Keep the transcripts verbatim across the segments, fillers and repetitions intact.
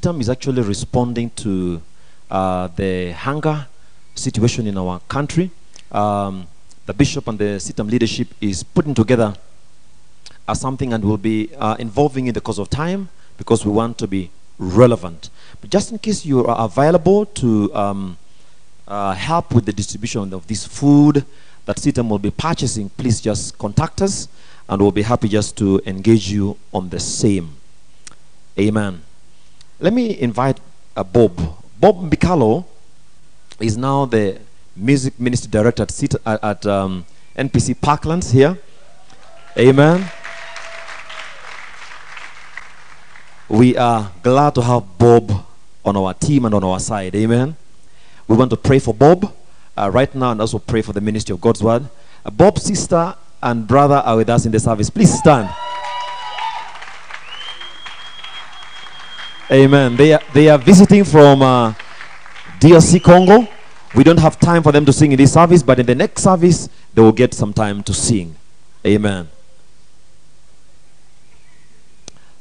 SITAM is actually responding to uh, the hunger situation in our country. Um, the bishop and the SITAM leadership is putting together uh, something and will be uh, involving in the course of time, because we want to be relevant. But just in case you are available to um, uh, help with the distribution of this food that SITAM will be purchasing, please just contact us and we'll be happy just to engage you on the same. Amen. Let me invite uh, Bob. Bob Mikalo is now the music ministry director at, SIT at, at um, N P C Parklands here. Amen. We are glad to have Bob on our team and on our side. Amen. We want to pray for Bob uh, right now, and also pray for the ministry of God's word. Uh, Bob's sister and brother are with us in the service. Please stand. Amen. They are, they are visiting from uh, D R C Congo. We don't have time for them to sing in this service, but in the next service, they will get some time to sing. Amen.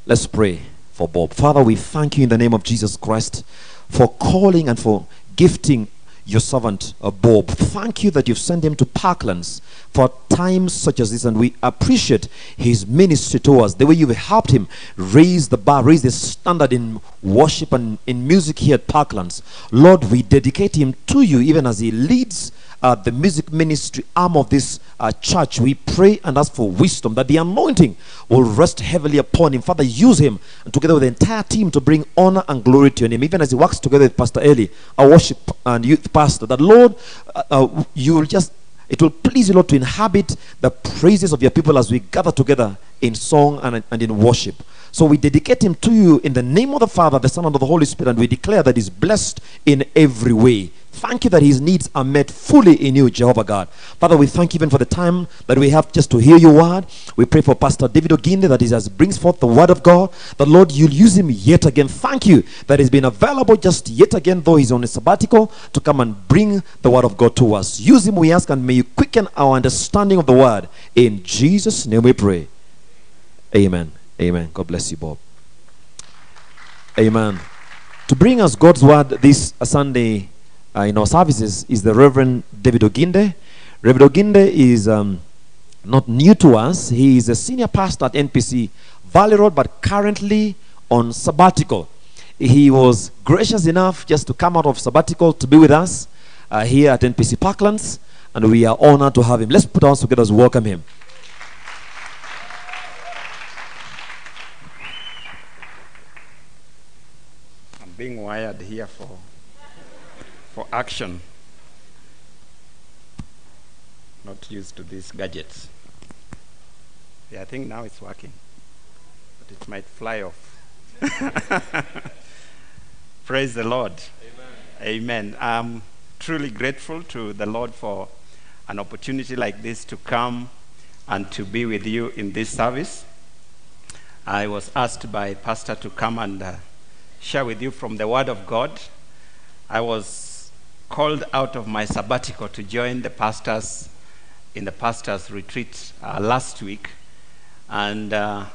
Let's pray for Bob. Father, we thank you in the name of Jesus Christ for calling and for gifting your servant, uh, Bob. Thank you that you've sent him to Parklands for times such as this, and we appreciate his ministry to us, the way you've helped him raise the bar, raise the standard in worship and in music here at Parklands. Lord, we dedicate him to you even as he leads uh, the music ministry arm of this uh, church. We pray and ask for wisdom, that the anointing will rest heavily upon him. Father, use him, and together with the entire team, to bring honor and glory to your name, even as he works together with Pastor Eli, our worship and youth pastor, that Lord, uh, uh, you will just, it will please you, Lord, to inhabit the praises of your people as we gather together in song and, and in worship. So we dedicate him to you in the name of the Father, the Son, and of the Holy Spirit, and we declare that he's blessed in every way. Thank you that his needs are met fully in you, Jehovah God. Father, we thank you even for the time that we have just to hear your word. We pray for Pastor David Oginde, that he just brings forth the word of God. The Lord, you'll use him yet again. Thank you that he's been available just yet again, though he's on a sabbatical, to come and bring the word of God to us. Use him, we ask, and may you quicken our understanding of the word. In Jesus' name we pray. Amen. Amen. God bless you, Bob. Amen. To bring us God's word this Sunday uh, in our services is the Reverend David Oginde. Reverend Oginde is um, not new to us. He is a senior pastor at N P C Valley Road, but currently on sabbatical. He was gracious enough just to come out of sabbatical to be with us uh, here at N P C Parklands, and we are honored to have him. Let's put our hands together as we welcome him. Being wired here for for action. Not used to these gadgets. Yeah, I think now it's working, but it might fly off. Praise the Lord. Amen. Amen. I'm truly grateful to the Lord for an opportunity like this to come and to be with you in this service. I was asked by Pastor to come and uh, share with you from the Word of God. I was called out of my sabbatical to join the pastors in the pastors' retreat uh, last week, and uh,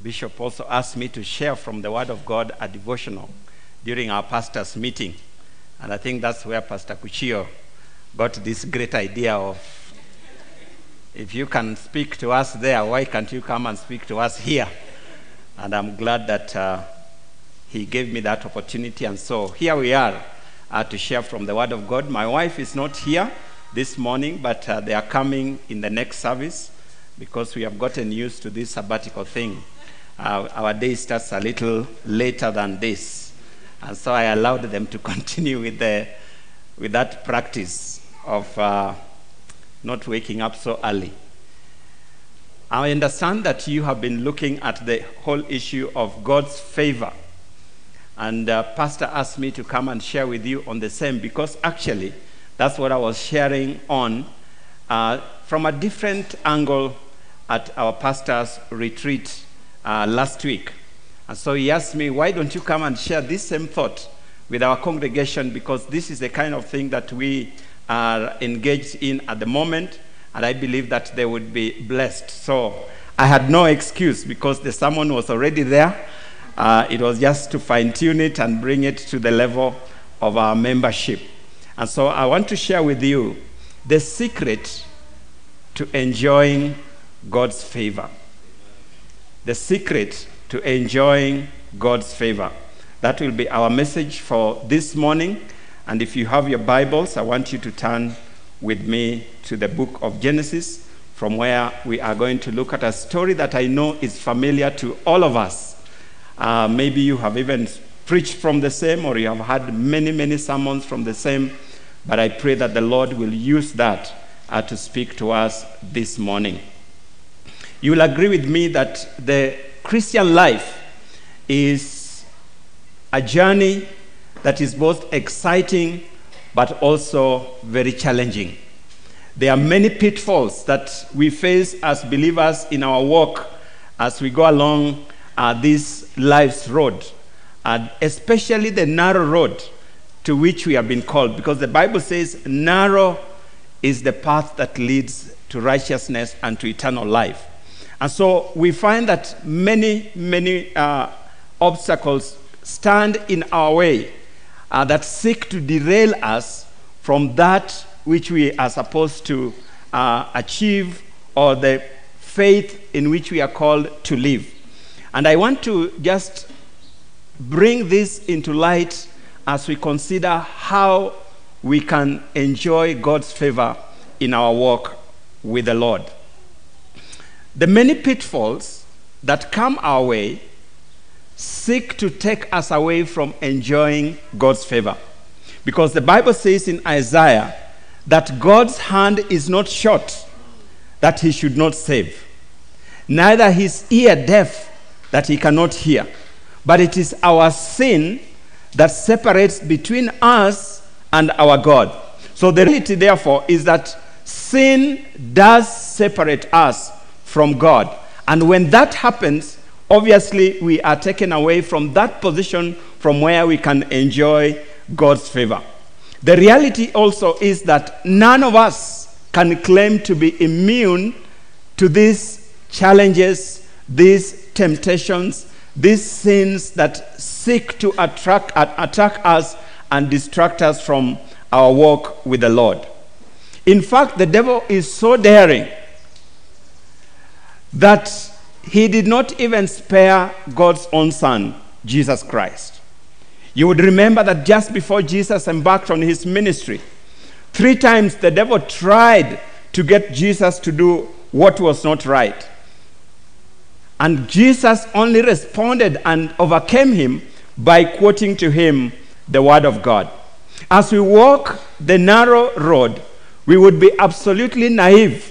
Bishop also asked me to share from the Word of God a devotional during our pastors' meeting, and I think that's where Pastor Kuchio got this great idea of, if you can speak to us there, why can't you come and speak to us here? And I'm glad that uh, he gave me that opportunity, and so here we are uh, to share from the Word of God. My wife is not here this morning, but uh, they are coming in the next service, because we have gotten used to this sabbatical thing. Uh, our day starts a little later than this, and so I allowed them to continue with, the, with that practice of uh, not waking up so early. I understand that you have been looking at the whole issue of God's favor. And uh, Pastor asked me to come and share with you on the same, because actually that's what I was sharing on uh, from a different angle at our pastor's retreat uh, last week. And so he asked me, why don't you come and share this same thought with our congregation, because this is the kind of thing that we are engaged in at the moment, and I believe that they would be blessed. So I had no excuse, because the sermon was already there. Uh, it was just to fine-tune it and bring it to the level of our membership. And so I want to share with you the secret to enjoying God's favor. The secret to enjoying God's favor. That will be our message for this morning. And if you have your Bibles, I want you to turn with me to the book of Genesis, from where we are going to look at a story that I know is familiar to all of us. Uh, maybe you have even preached from the same, or you have had many, many sermons from the same, but I pray that the Lord will use that uh, to speak to us this morning. You will agree with me that the Christian life is a journey that is both exciting but also very challenging. There are many pitfalls that we face as believers in our walk as we go along uh, this life's road, and especially the narrow road to which we have been called, because the Bible says narrow is the path that leads to righteousness and to eternal life. And so we find that many, many uh, obstacles stand in our way Uh, that seek to derail us from that which we are supposed to uh, achieve, or the faith in which we are called to live. And I want to just bring this into light as we consider how we can enjoy God's favor in our walk with the Lord. The many pitfalls that come our way seek to take us away from enjoying God's favor, because the Bible says in Isaiah that God's hand is not short that he should not save, neither his ear deaf that he cannot hear, but it is our sin that separates between us and our God. So the reality therefore is that sin does separate us from God, and when that happens, obviously, we are taken away from that position from where we can enjoy God's favor. The reality also is that none of us can claim to be immune to these challenges, these temptations, these sins that seek to attract, attack us and distract us from our walk with the Lord. In fact, the devil is so daring that he did not even spare God's own son, Jesus Christ. You would remember that just before Jesus embarked on his ministry, three times the devil tried to get Jesus to do what was not right. And Jesus only responded and overcame him by quoting to him the word of God. As we walk the narrow road, we would be absolutely naive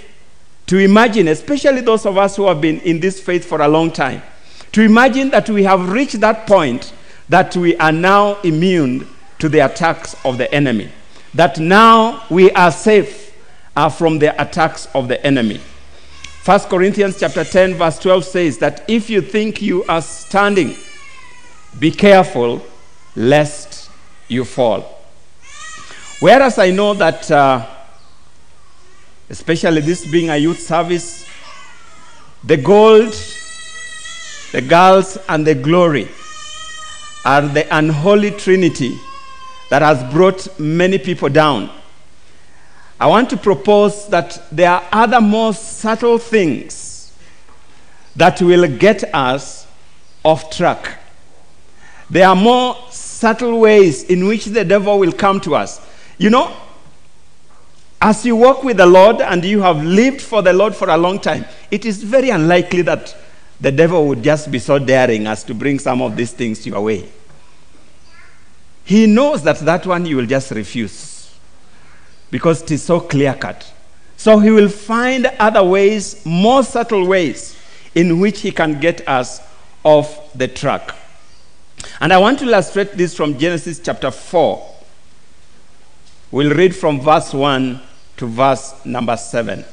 to imagine, especially those of us who have been in this faith for a long time, to imagine that we have reached that point that we are now immune to the attacks of the enemy, that now we are safe uh, from the attacks of the enemy. First Corinthians chapter ten verse twelve says that if you think you are standing, be careful lest you fall. Whereas I know that uh, especially this being a youth service, the gold, the girls, and the glory are the unholy trinity that has brought many people down. I want to propose that there are other more subtle things that will get us off track. There are more subtle ways in which the devil will come to us. You know, as you walk with the Lord and you have lived for the Lord for a long time, it is very unlikely that the devil would just be so daring as to bring some of these things your way. He knows that that one you will just refuse because it is so clear-cut. So he will find other ways, more subtle ways, in which he can get us off the track. And I want to illustrate this from Genesis chapter four. We'll read from verse one to verse number seven.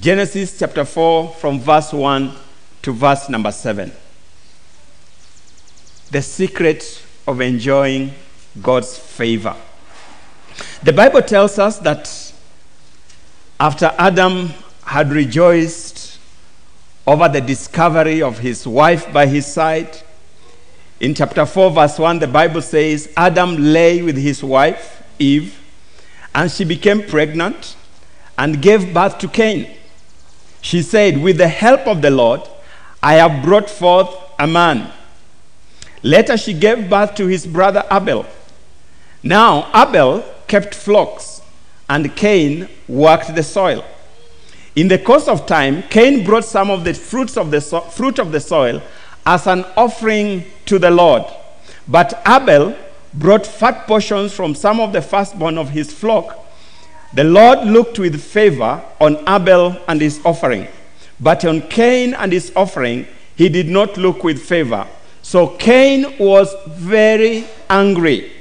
Genesis chapter four from verse one to verse number seven. The secret of enjoying God's favor. The Bible tells us that after Adam had rejoiced over the discovery of his wife by his side. In chapter four verse one, the Bible says, Adam lay with his wife, Eve, and she became pregnant and gave birth to Cain. She said, with the help of the Lord, I have brought forth a man. Later she gave birth to his brother Abel. Now Abel kept flocks, and Cain worked the soil. In the course of time, Cain brought some of the fruits of the so- fruit of the soil as an offering to the Lord. But Abel brought fat portions from some of the firstborn of his flock. The Lord looked with favor on Abel and his offering, but on Cain and his offering he did not look with favor. So Cain was very angry,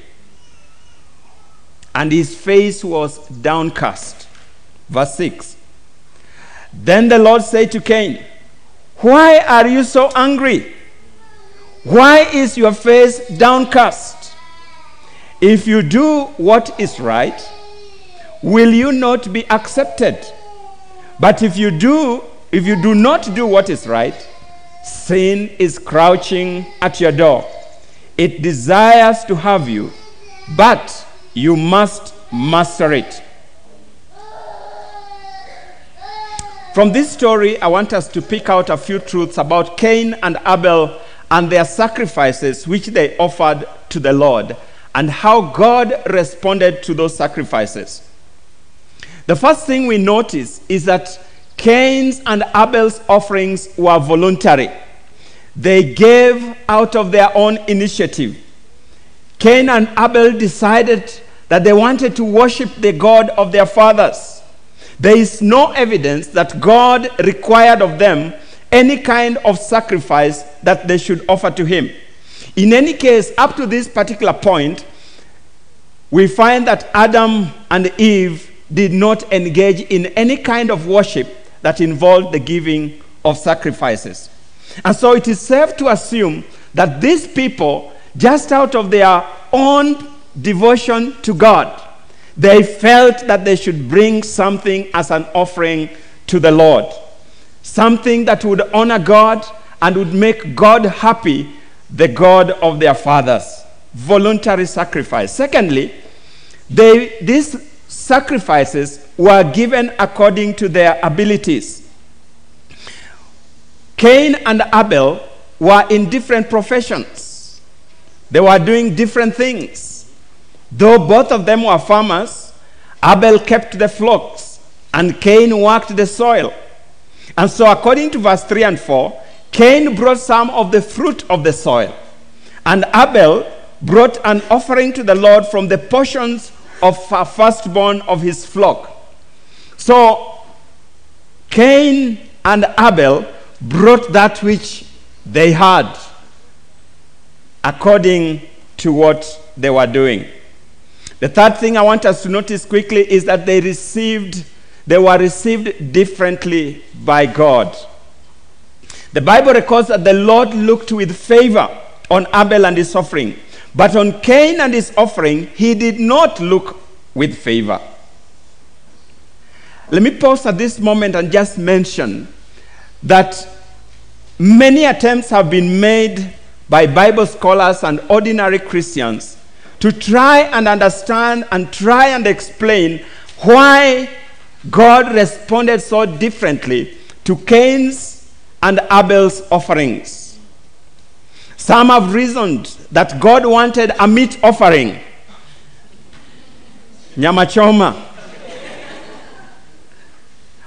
and his face was downcast. Verse six. Then the Lord said to Cain, why are you so angry? Why is your face downcast? If you do what is right, will you not be accepted? But if you do, if you do not do what is right, sin is crouching at your door. It desires to have you, but you must master it. From this story, I want us to pick out a few truths about Cain and Abel and their sacrifices which they offered to the Lord, and how God responded to those sacrifices. The first thing we notice is that Cain's and Abel's offerings were voluntary. They gave out of their own initiative. Cain and Abel decided that they wanted to worship the God of their fathers. There is no evidence that God required of them any kind of sacrifice that they should offer to him. In any case, up to this particular point, we find that Adam and Eve did not engage in any kind of worship that involved the giving of sacrifices. And so it is safe to assume that these people, just out of their own devotion to God, they felt that they should bring something as an offering to the Lord, something that would honor God and would make God happy, the God of their fathers. Voluntary sacrifice. Secondly, they, these sacrifices were given according to their abilities. Cain and Abel were in different professions. They were doing different things. Though both of them were farmers, Abel kept the flocks and Cain worked the soil. And so according to verse three and four, Cain brought some of the fruit of the soil, and Abel brought an offering to the Lord from the portions of a firstborn of his flock. So Cain and Abel brought that which they had according to what they were doing. The third thing I want us to notice quickly is that they received, they were received differently by God. The Bible records that the Lord looked with favor on Abel and his offering, but on Cain and his offering, he did not look with favor. Let me pause at this moment and just mention that many attempts have been made by Bible scholars and ordinary Christians to try and understand and try and explain why God responded so differently to Cain's and Abel's offerings. Some have reasoned that God wanted a meat offering. Nyama choma.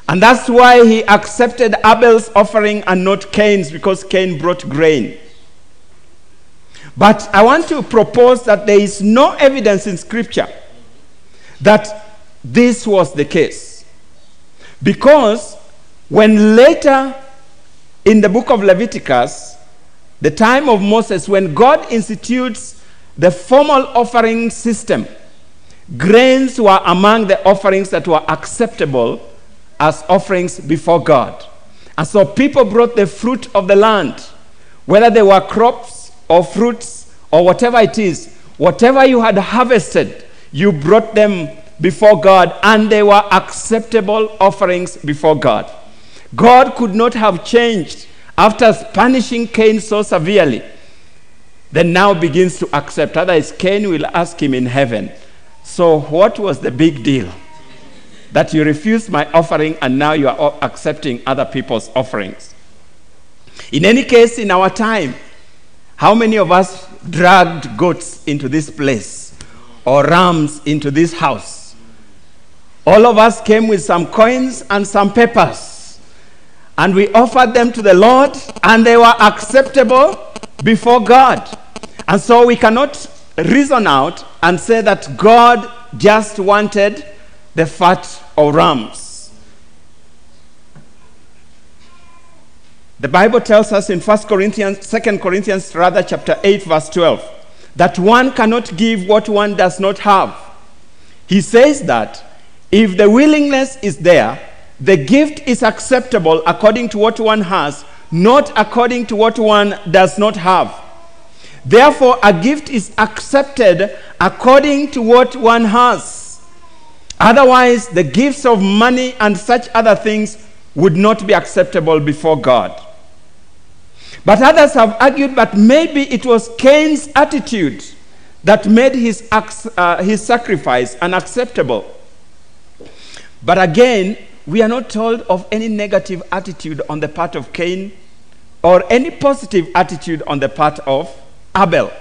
And that's why he accepted Abel's offering and not Cain's, because Cain brought grain. But I want to propose that there is no evidence in Scripture that this was the case. Because when later in the book of Leviticus, the time of Moses, when God institutes the formal offering system, grains were among the offerings that were acceptable as offerings before God. And so people brought the fruit of the land, whether they were crops or fruits or whatever it is, whatever you had harvested, you brought them before God, and they were acceptable offerings before God. God could not have changed after punishing Cain so severely. Then now begins to accept. Otherwise, Cain will ask him in heaven, so what was the big deal that you refused my offering and now you are accepting other people's offerings? In any case, in our time, how many of us dragged goats into this place or rams into this house? All of us came with some coins and some papers, and we offered them to the Lord, and they were acceptable before God. And so we cannot reason out and say that God just wanted the fat of rams. The Bible tells us in First Corinthians, Second Corinthians rather, chapter eight, verse twelve, that one cannot give what one does not have. He says that if the willingness is there, the gift is acceptable according to what one has, not according to what one does not have. Therefore, a gift is accepted according to what one has. Otherwise, the gifts of money and such other things would not be acceptable before God. But others have argued that maybe it was Cain's attitude that made his, uh, his sacrifice unacceptable. But again, we are not told of any negative attitude on the part of Cain or any positive attitude on the part of Abel.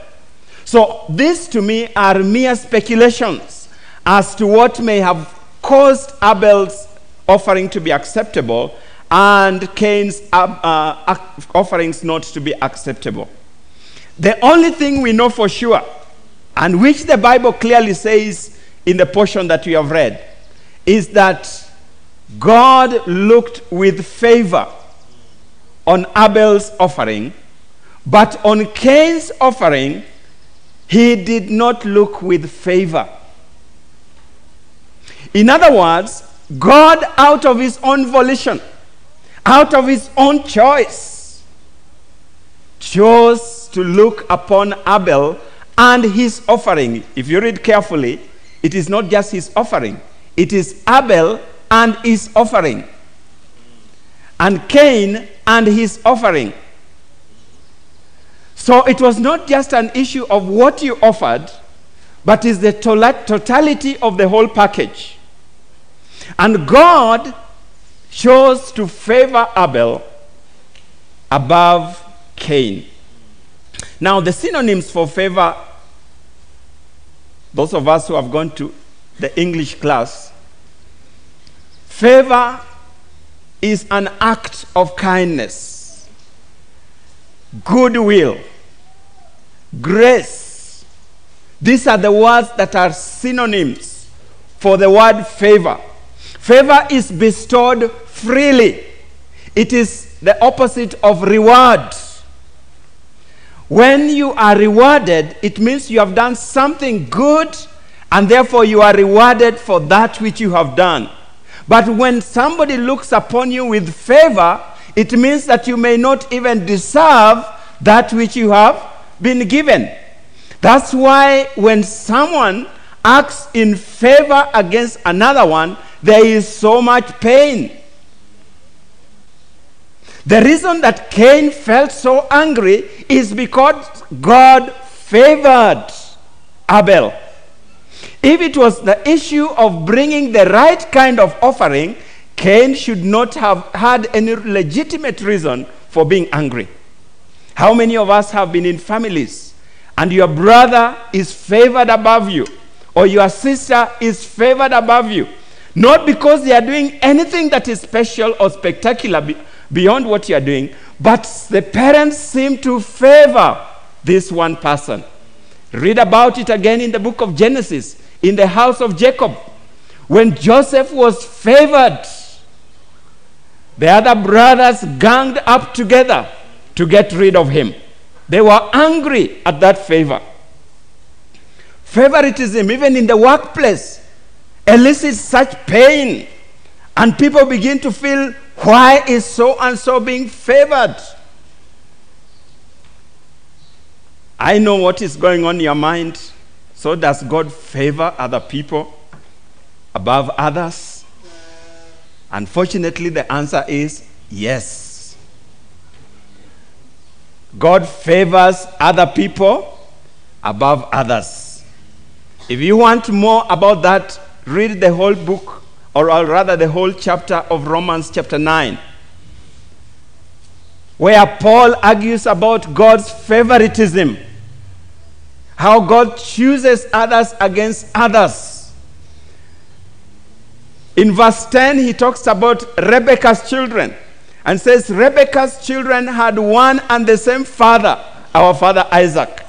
So these to me are mere speculations as to what may have caused Abel's offering to be acceptable and Cain's uh, offerings not to be acceptable. The only thing we know for sure, and which the Bible clearly says in the portion that we have read, is that God looked with favor on Abel's offering, but on Cain's offering, he did not look with favor. In other words, God, out of his own volition, out of his own choice, chose to look upon Abel and his offering. If you read carefully, it is not just his offering, it is Abel and his offering, and Cain and his offering. So it was not just an issue of what you offered, but is the totality of the whole package. And God chose to favor Abel above Cain. Now, the synonyms for favor, those of us who have gone to the English class, favor is an act of kindness, goodwill, grace. These are the words that are synonyms for the word favor. Favor is bestowed freely. It is the opposite of reward. When you are rewarded, it means you have done something good, and therefore you are rewarded for that which you have done. But when somebody looks upon you with favor, it means that you may not even deserve that which you have been given. That's why when someone acts in favor against another one, there is so much pain. The reason that Cain felt so angry is because God favored Abel. If it was the issue of bringing the right kind of offering, Cain should not have had any legitimate reason for being angry. How many of us have been in families and your brother is favored above you, or your sister is favored above you, not because they are doing anything that is special or spectacular be beyond what you are doing, but the parents seem to favor this one person. Read about it again in the book of Genesis, in the house of Jacob, when Joseph was favored. The other brothers ganged up together to get rid of him. They were angry at that favor. Favoritism, even in the workplace, elicits such pain, and people begin to feel, why is so-and-so being favored? I know what is going on in your mind. So does God favor other people above others? Unfortunately, the answer is Yes. God favors other people above others. If you want more about that, read the whole book, or rather the whole chapter of Romans chapter nine, where Paul argues about God's favoritism, how God chooses others against others. In verse ten, he talks about Rebekah's children and says, Rebekah's children had one and the same father, our father Isaac.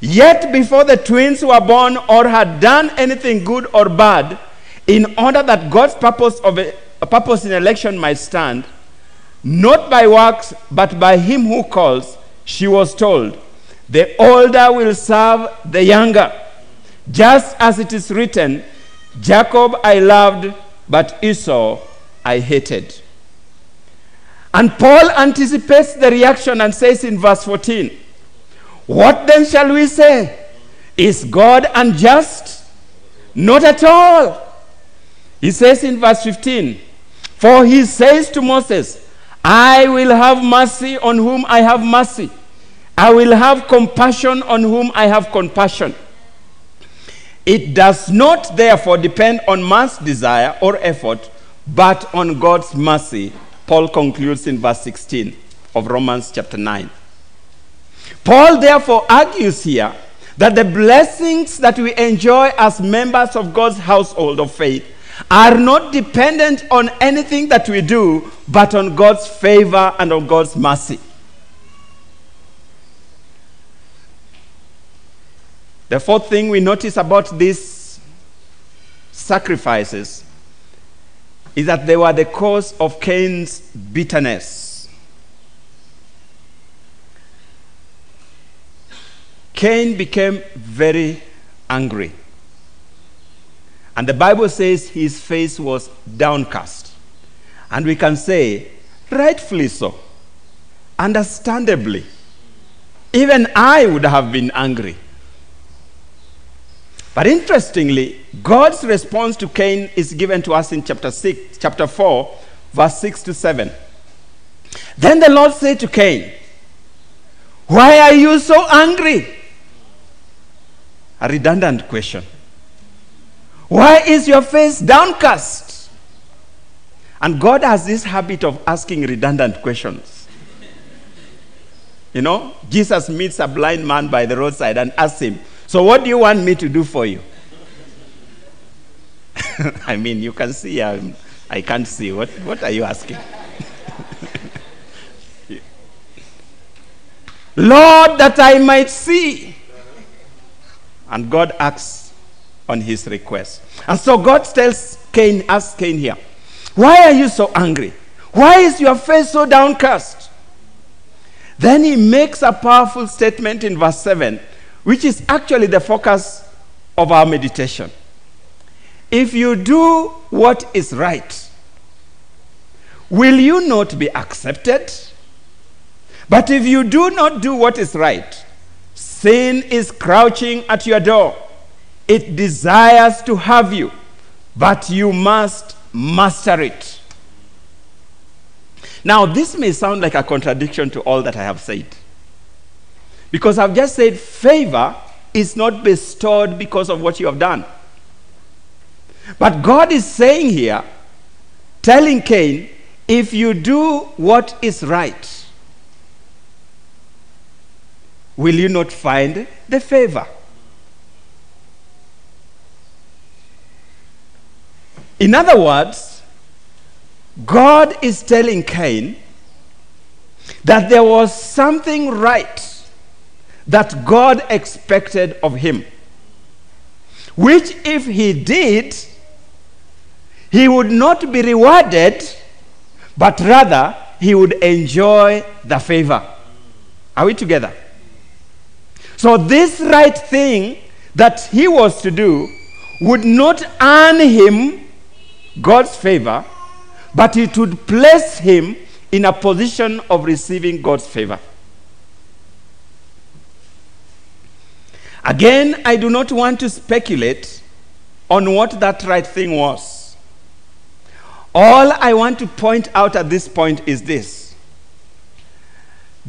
Yet before the twins were born or had done anything good or bad, in order that God's purpose of a, a purpose in election might stand, not by works, but by him who calls, she was told, the older will serve the younger. Just as it is written, Jacob I loved, but Esau I hated. And Paul anticipates the reaction and says in verse fourteen, what then shall we say? Is God unjust? Not at all. He says in verse fifteen, for he says to Moses, I will have mercy on whom I have mercy. I will have compassion on whom I have compassion. It does not therefore depend on man's desire or effort, but on God's mercy. Paul concludes in verse sixteen of Romans chapter nine. Paul therefore argues here that the blessings that we enjoy as members of God's household of faith are not dependent on anything that we do, but on God's favor and on God's mercy. The fourth thing we notice about these sacrifices is that they were the cause of Cain's bitterness. Cain became very angry. And the Bible says his face was downcast. And we can say, rightfully so, understandably. Even I would have been angry. But interestingly, God's response to Cain is given to us in chapter six, chapter four, verse six to seven. Then the Lord said to Cain, why are you so angry? A redundant question. Why is your face downcast? And God has this habit of asking redundant questions. You know, Jesus meets a blind man by the roadside and asks him, so what do you want me to do for you? I mean, you can see, I'm, I can't see. What, what are you asking? Lord, that I might see. And God acts on his request. And so God tells Cain, asks Cain here, why are you so angry? Why is your face so downcast? Then he makes a powerful statement in verse seven, which is actually the focus of our meditation. If you do what is right, will you not be accepted? But if you do not do what is right, sin is crouching at your door. It desires to have you, but you must master it. Now, this may sound like a contradiction to all that I have said, because I've just said favor is not bestowed because of what you have done. But God is saying here, telling Cain, if you do what is right, will you not find the favor? In other words, God is telling Cain that there was something right that God expected of him, which if he did, he would not be rewarded, but rather he would enjoy the favor. Are we together? So this right thing that he was to do would not earn him God's favor, but it would place him in a position of receiving God's favor. Again, I do not want to speculate on what that right thing was, All I want to point out at this point is this.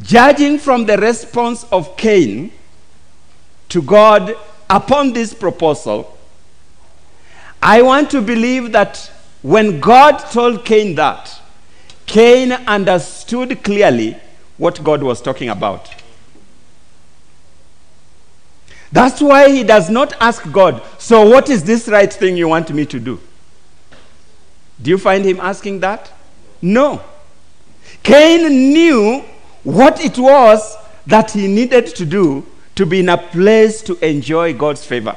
Judging from the response of Cain to God upon this proposal, I want to believe that when God told Cain that, Cain understood clearly what God was talking about. That's why he does not ask God, so what is this right thing you want me to do? Do you find him asking that? No. Cain knew what it was that he needed to do to be in a place to enjoy God's favor.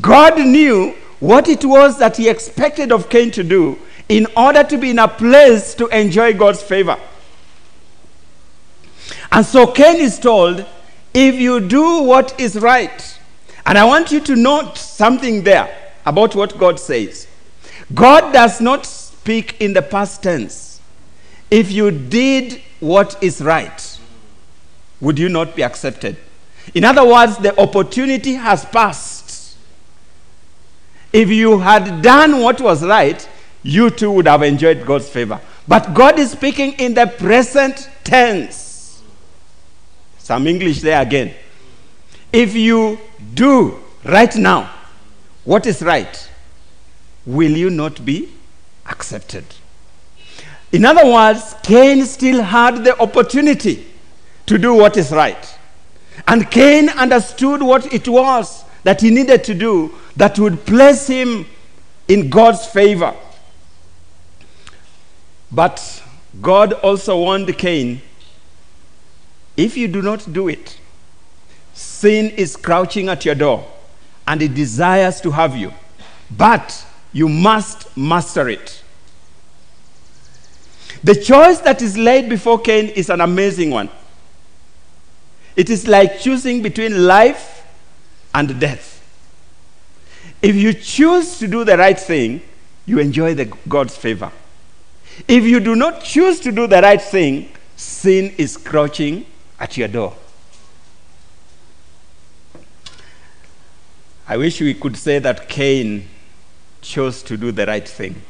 God knew what it was that he expected of Cain to do in order to be in a place to enjoy God's favor. And so Cain is told, if you do what is right, and I want you to note something there about what God says. God does not speak in the past tense. If you did what is right, would you not be accepted? In other words, the opportunity has passed. If you had done what was right, you too would have enjoyed God's favor. But God is speaking in the present tense. Some English there again. If you do right now what is right, will you not be accepted? In other words, Cain still had the opportunity to do what is right. And Cain understood what it was that he needed to do that would place him in God's favor. But God also warned Cain, if you do not do it, sin is crouching at your door and it desires to have you, but you must master it. The choice that is laid before Cain is an amazing one. It is like choosing between life and death. If you choose to do the right thing, you enjoy the God's favor. If you do not choose to do the right thing, sin is crouching at your door. I wish we could say that Cain chose to do the right thing.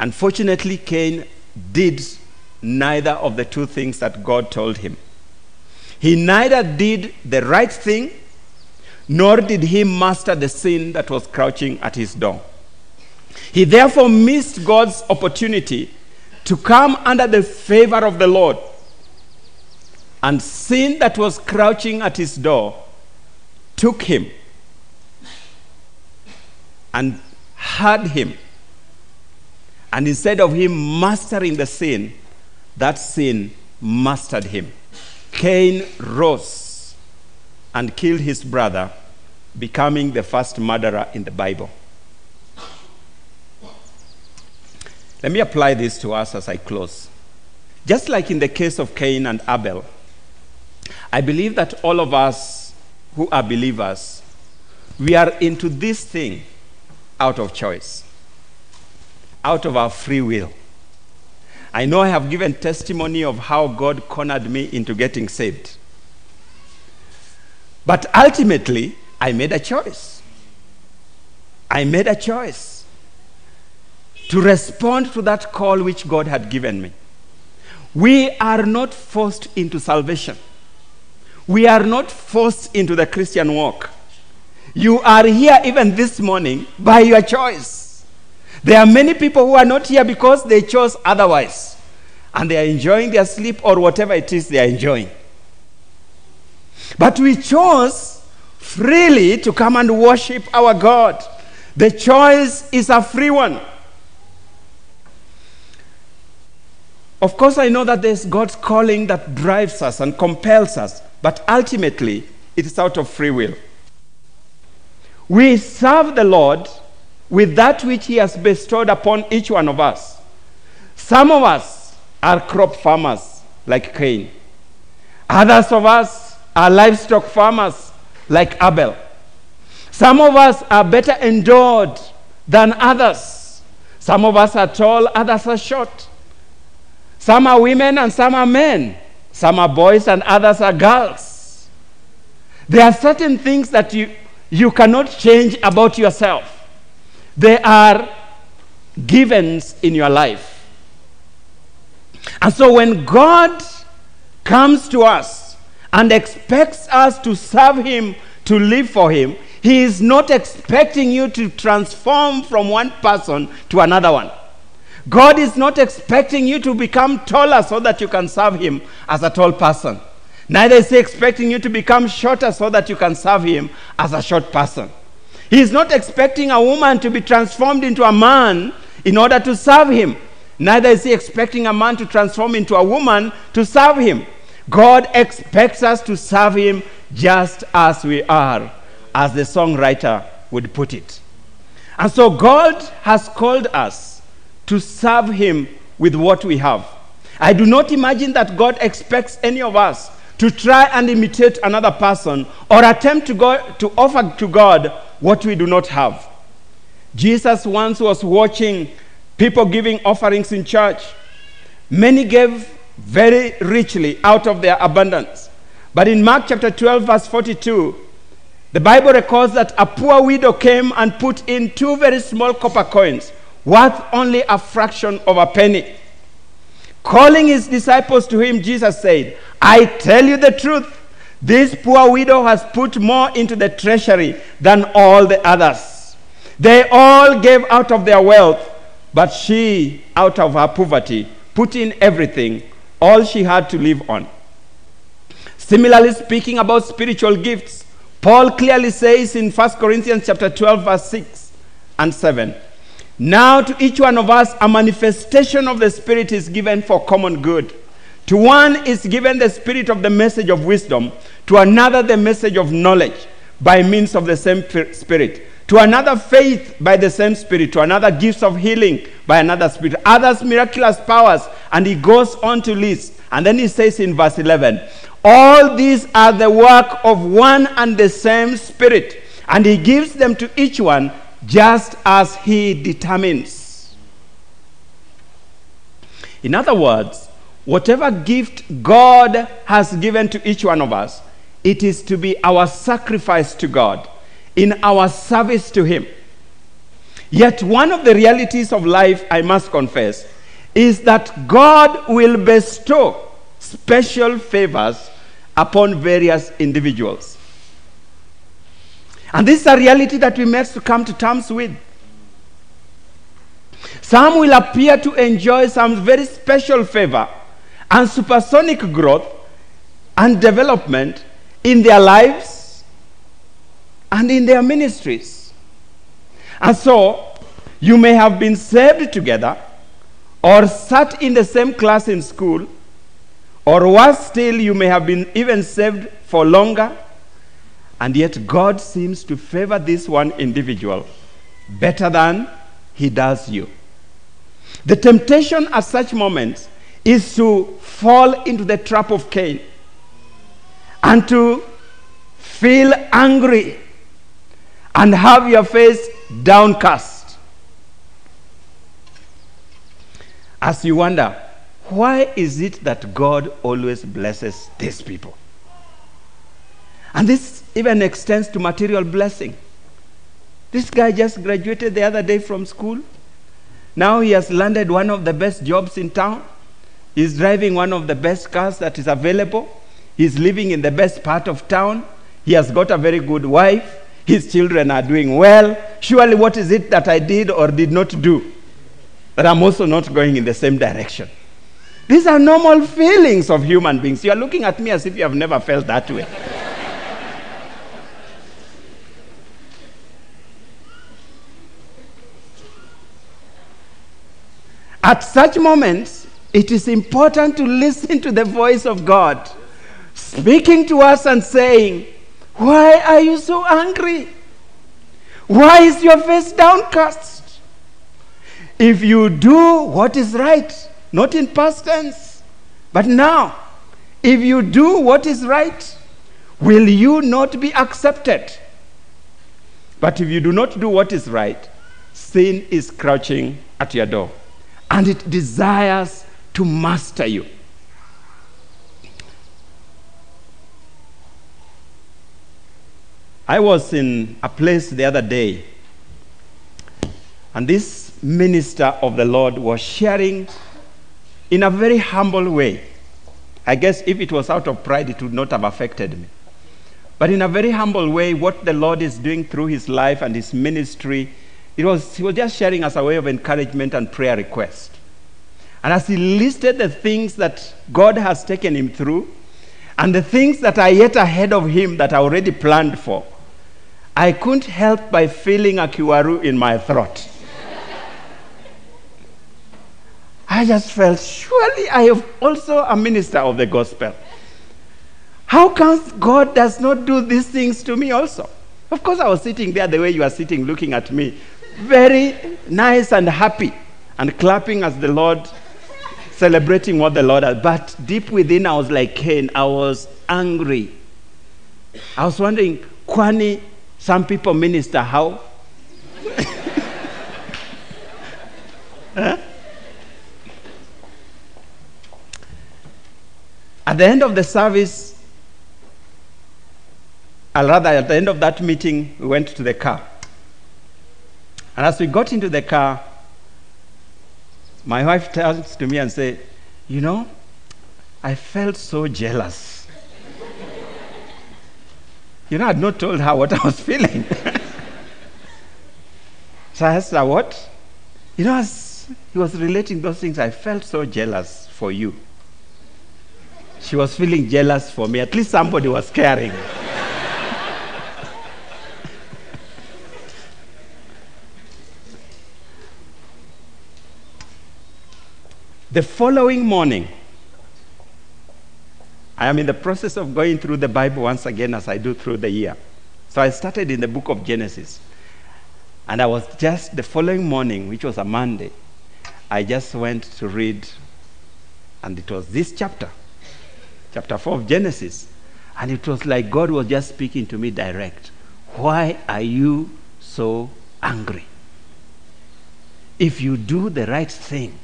Unfortunately, Cain did neither of the two things that God told him. He neither did the right thing, nor did he master the sin that was crouching at his door. He therefore missed God's opportunity to come under the favor of the Lord. And sin that was crouching at his door took him and had him. And instead of him mastering the sin, that sin mastered him. Cain rose and killed his brother, becoming the first murderer in the Bible. Let me apply this to us as I close. Just like in the case of Cain and Abel, I believe that all of us who are believers, we are into this thing out of choice, out of our free will. I know I have given testimony of how God cornered me into getting saved. But ultimately, I made a choice. I made a choice to respond to that call which God had given me. We are not forced into salvation. We are not forced into the Christian walk. You are here even this morning by your choice. There are many people who are not here because they chose otherwise, and they are enjoying their sleep or whatever it is they are enjoying. But we chose freely to come and worship our God. The choice is a free one. Of course, I know that there's God's calling that drives us and compels us, but ultimately, it is out of free will. We serve the Lord with that which he has bestowed upon each one of us. Some of us are crop farmers, like Cain. Others of us are livestock farmers, like Abel. Some of us are better endowed than others. Some of us are tall, others are short. Some are women and some are men. Some are boys and others are girls. There are certain things that you, you cannot change about yourself. They are givens in your life. And so when God comes to us and expects us to serve him, to live for him, he is not expecting you to transform from one person to another one. God is not expecting you to become taller so that you can serve him as a tall person. Neither is he expecting you to become shorter so that you can serve him as a short person. He is not expecting a woman to be transformed into a man in order to serve him. Neither is he expecting a man to transform into a woman to serve him. God expects us to serve him just as we are, as the songwriter would put it. And so God has called us to serve him with what we have. I do not imagine that God expects any of us to try and imitate another person or attempt to, go, to offer to God what we do not have. Jesus once was watching people giving offerings in church. Many gave very richly out of their abundance. But in Mark chapter twelve, verse forty-two, the Bible records that a poor widow came and put in two very small copper coins, worth only a fraction of a penny. Calling his disciples to him, Jesus said, "I tell you the truth, this poor widow has put more into the treasury than all the others. They all gave out of their wealth, but she, out of her poverty, put in everything, all she had to live on." Similarly, speaking about spiritual gifts, Paul clearly says in First Corinthians chapter twelve, verse six and seven, "Now to each one of us a manifestation of the Spirit is given for common good. To one is given the spirit of the message of wisdom, to another the message of knowledge by means of the same Spirit, to another faith by the same Spirit, to another gifts of healing by another Spirit, others miraculous powers," and he goes on to list. And then he says in verse eleven, "All these are the work of one and the same Spirit, and he gives them to each one just as he determines." In other words, whatever gift God has given to each one of us, it is to be our sacrifice to God, in our service to him. Yet one of the realities of life, I must confess, is that God will bestow special favors upon various individuals. And this is a reality that we must to come to terms with. Some will appear to enjoy some very special favor and supersonic growth and development in their lives and in their ministries. And so, you may have been saved together or sat in the same class in school, or worse still, you may have been even saved for longer, and yet God seems to favor this one individual better than he does you. The temptation at such moments is to fall into the trap of Cain and to feel angry and have your face downcast as you wonder, why is it that God always blesses these people? And this even extends to material blessing. This guy just graduated the other day from school. Now he has landed one of the best jobs in town. He's driving one of the best cars that is available. He's living in the best part of town. He has got a very good wife. His children are doing well. Surely, what is it that I did or did not do that I'm also not going in the same direction? These are normal feelings of human beings. You are looking at me as if you have never felt that way. At such moments, it is important to listen to the voice of God speaking to us and saying, "Why are you so angry? Why is your face downcast? If you do what is right," not in past tense, but now, "if you do what is right, will you not be accepted? But if you do not do what is right, sin is crouching at your door, and it desires to master you." I was in a place the other day And this minister of the Lord was sharing in a very humble way. I guess if it was out of pride, it would not have affected me. But in a very humble way, what the Lord is doing through his life and his ministry, it was, he was just sharing as a way of encouragement and prayer request. And as he listed the things that God has taken him through, and the things that are yet ahead of him that I already planned for, I couldn't help by feeling a kiwaru in my throat. I just felt, surely I am also a minister of the gospel. How come God does not do these things to me also? Of course, I was sitting there the way you are sitting, looking at me, very nice and happy, and clapping as the Lord, celebrating what the Lord had. But deep within, I was like Cain. I was angry. I was wondering, kwani some people minister how? Huh? At the end of the service, or rather at the end of that meeting, we went to the car. And as we got into the car, my wife turns to me and says, you know, I felt so jealous. You know, I had not told her what I was feeling. So I asked her, what? You know, as he was relating those things, I felt so jealous for you. She was feeling jealous for me. At least somebody was caring. The following morning, I am in the process of going through the Bible once again as I do through the year. So I started in the book of Genesis. And I was just, the following morning, which was a Monday, I just went to read, and it was this chapter, chapter four of Genesis. And it was like God was just speaking to me direct. Why are you so angry? If you do the right thing,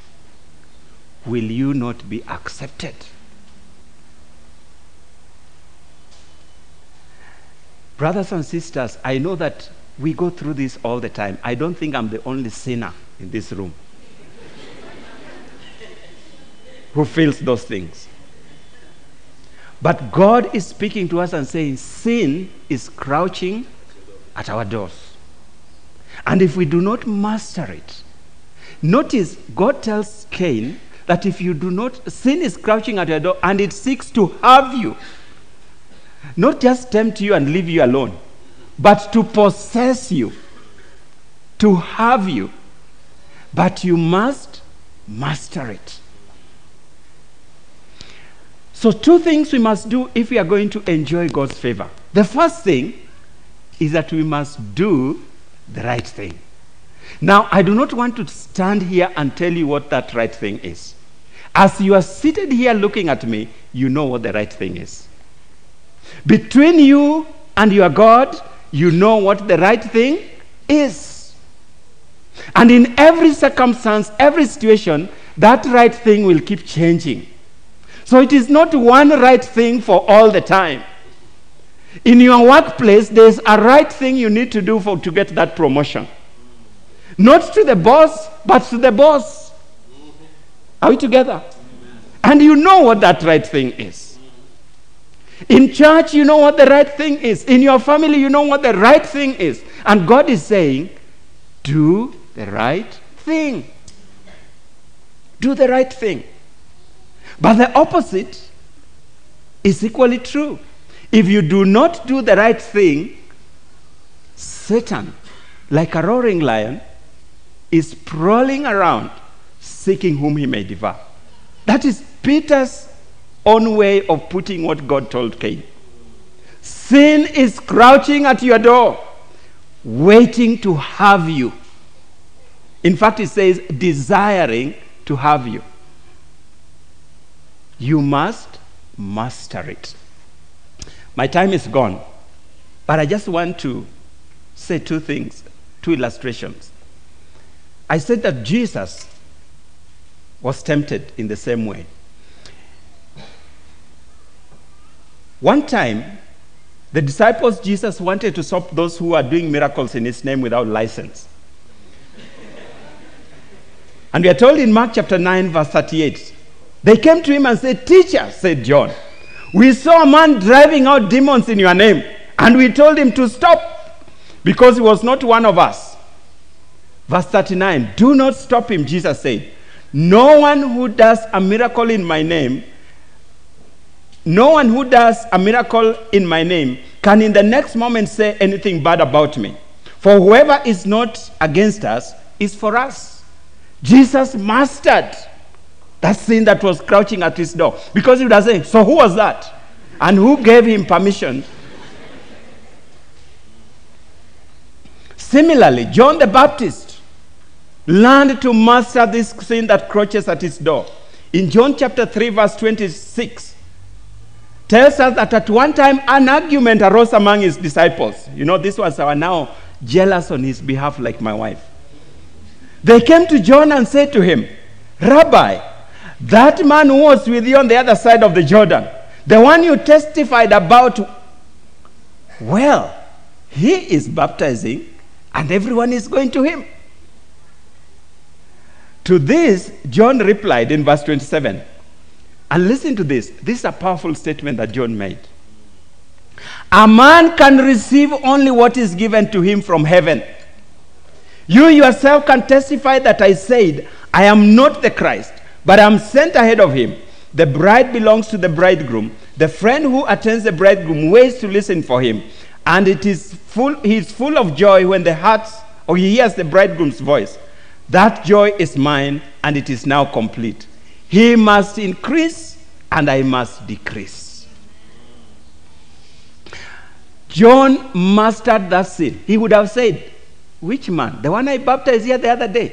will you not be accepted? Brothers and sisters, I know that we go through this all the time. I don't think I'm the only sinner in this room who feels those things. But God is speaking to us and saying, sin is crouching at our doors. And if we do not master it, notice God tells Cain that if you do not, sin is crouching at your door and it seeks to have you. Not just tempt you and leave you alone, but to possess you, to have you. But you must master it. So two things we must do if we are going to enjoy God's favor. The first thing is that we must do the right thing. Now, I do not want to stand here and tell you what that right thing is. As you are seated here looking at me, you know what the right thing is. Between you and your God, you know what the right thing is. And in every circumstance, every situation, that right thing will keep changing. So it is not one right thing for all the time. In your workplace, there's a right thing you need to do for, to get that promotion. Not to the boss, but to the boss. Are we together? Amen. And you know what that right thing is. In church, you know what the right thing is. In your family, you know what the right thing is. And God is saying, do the right thing. Do the right thing. But the opposite is equally true. If you do not do the right thing, Satan, like a roaring lion, is prowling around, seeking whom he may devour. That is Peter's own way of putting what God told Cain. Sin is crouching at your door, waiting to have you. In fact, it says, desiring to have you. You must master it. My time is gone, but I just want to say two things, two illustrations. I said that Jesus was tempted in the same way. One time, the disciples Jesus wanted to stop those who are doing miracles in his name without license. And we are told in Mark chapter nine, verse thirty-eight, they came to him and said, "Teacher," said John, "we saw a man driving out demons in your name, and we told him to stop, because he was not one of us." Verse thirty-nine, "Do not stop him," Jesus said. "No one who does a miracle in my name, no one who does a miracle in my name can in the next moment say anything bad about me. For whoever is not against us is for us." Jesus mastered that sin that was crouching at his door, because he would have said, "So who was that? And who gave him permission?" Similarly, John the Baptist learned to master this sin that crouches at his door. In John chapter three, verse twenty-six, tells us that at one time an argument arose among his disciples. You know, these ones are now jealous on his behalf, like my wife. They came to John and said to him, "Rabbi, that man who was with you on the other side of the Jordan, the one you testified about, well, he is baptizing, and everyone is going to him." To this, John replied in verse twenty-seven. And listen to this. This is a powerful statement that John made. "A man can receive only what is given to him from heaven. You yourself can testify that I said, I am not the Christ, but I am sent ahead of him. The bride belongs to the bridegroom. The friend who attends the bridegroom waits to listen for him. And it is full, he is full of joy when the hearts, or he hears the bridegroom's voice. That joy is mine, and it is now complete. He must increase, and I must decrease." John mastered that sin. He would have said, "Which man? The one I baptized here the other day."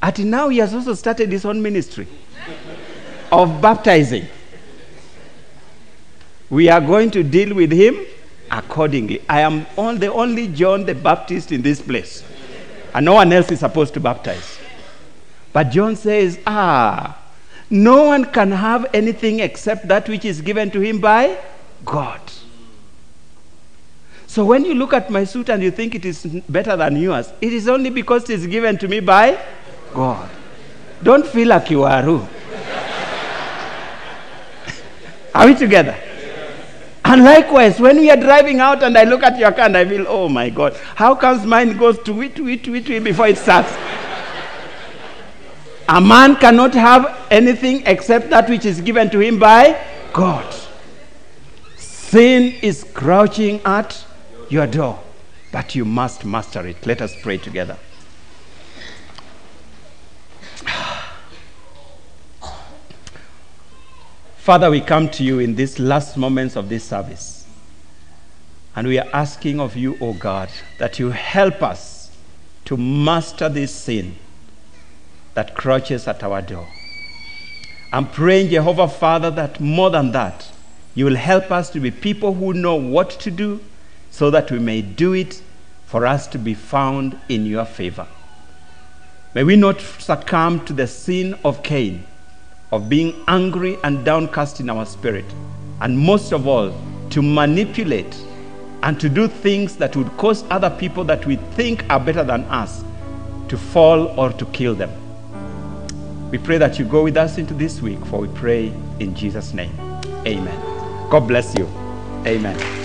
At now he has also started his own ministry of baptizing. We are going to deal with him accordingly. I am all, the only John the Baptist in this place. And no one else is supposed to baptize. But John says, ah, no one can have anything except that which is given to him by God. So when you look at my suit and you think it is better than yours, it is only because it is given to me by God. Don't feel like you are who. Are we together? And likewise, when we are driving out and I look at your car and I feel, oh my God, how comes mine goes to wit, wit, wit, wit before it starts? A man cannot have anything except that which is given to him by God. Sin is crouching at your door, but you must master it. Let us pray together. Father, we come to you in these last moments of this service. And we are asking of you, O God, that you help us to master this sin that crouches at our door. I'm praying, Jehovah Father, that more than that, you will help us to be people who know what to do so that we may do it, for us to be found in your favor. May we not succumb to the sin of Cain, of being angry and downcast in our spirit, and most of all, to manipulate and to do things that would cause other people that we think are better than us to fall or to kill them. We pray that you go with us into this week, for we pray in Jesus' name. Amen. God bless you. Amen.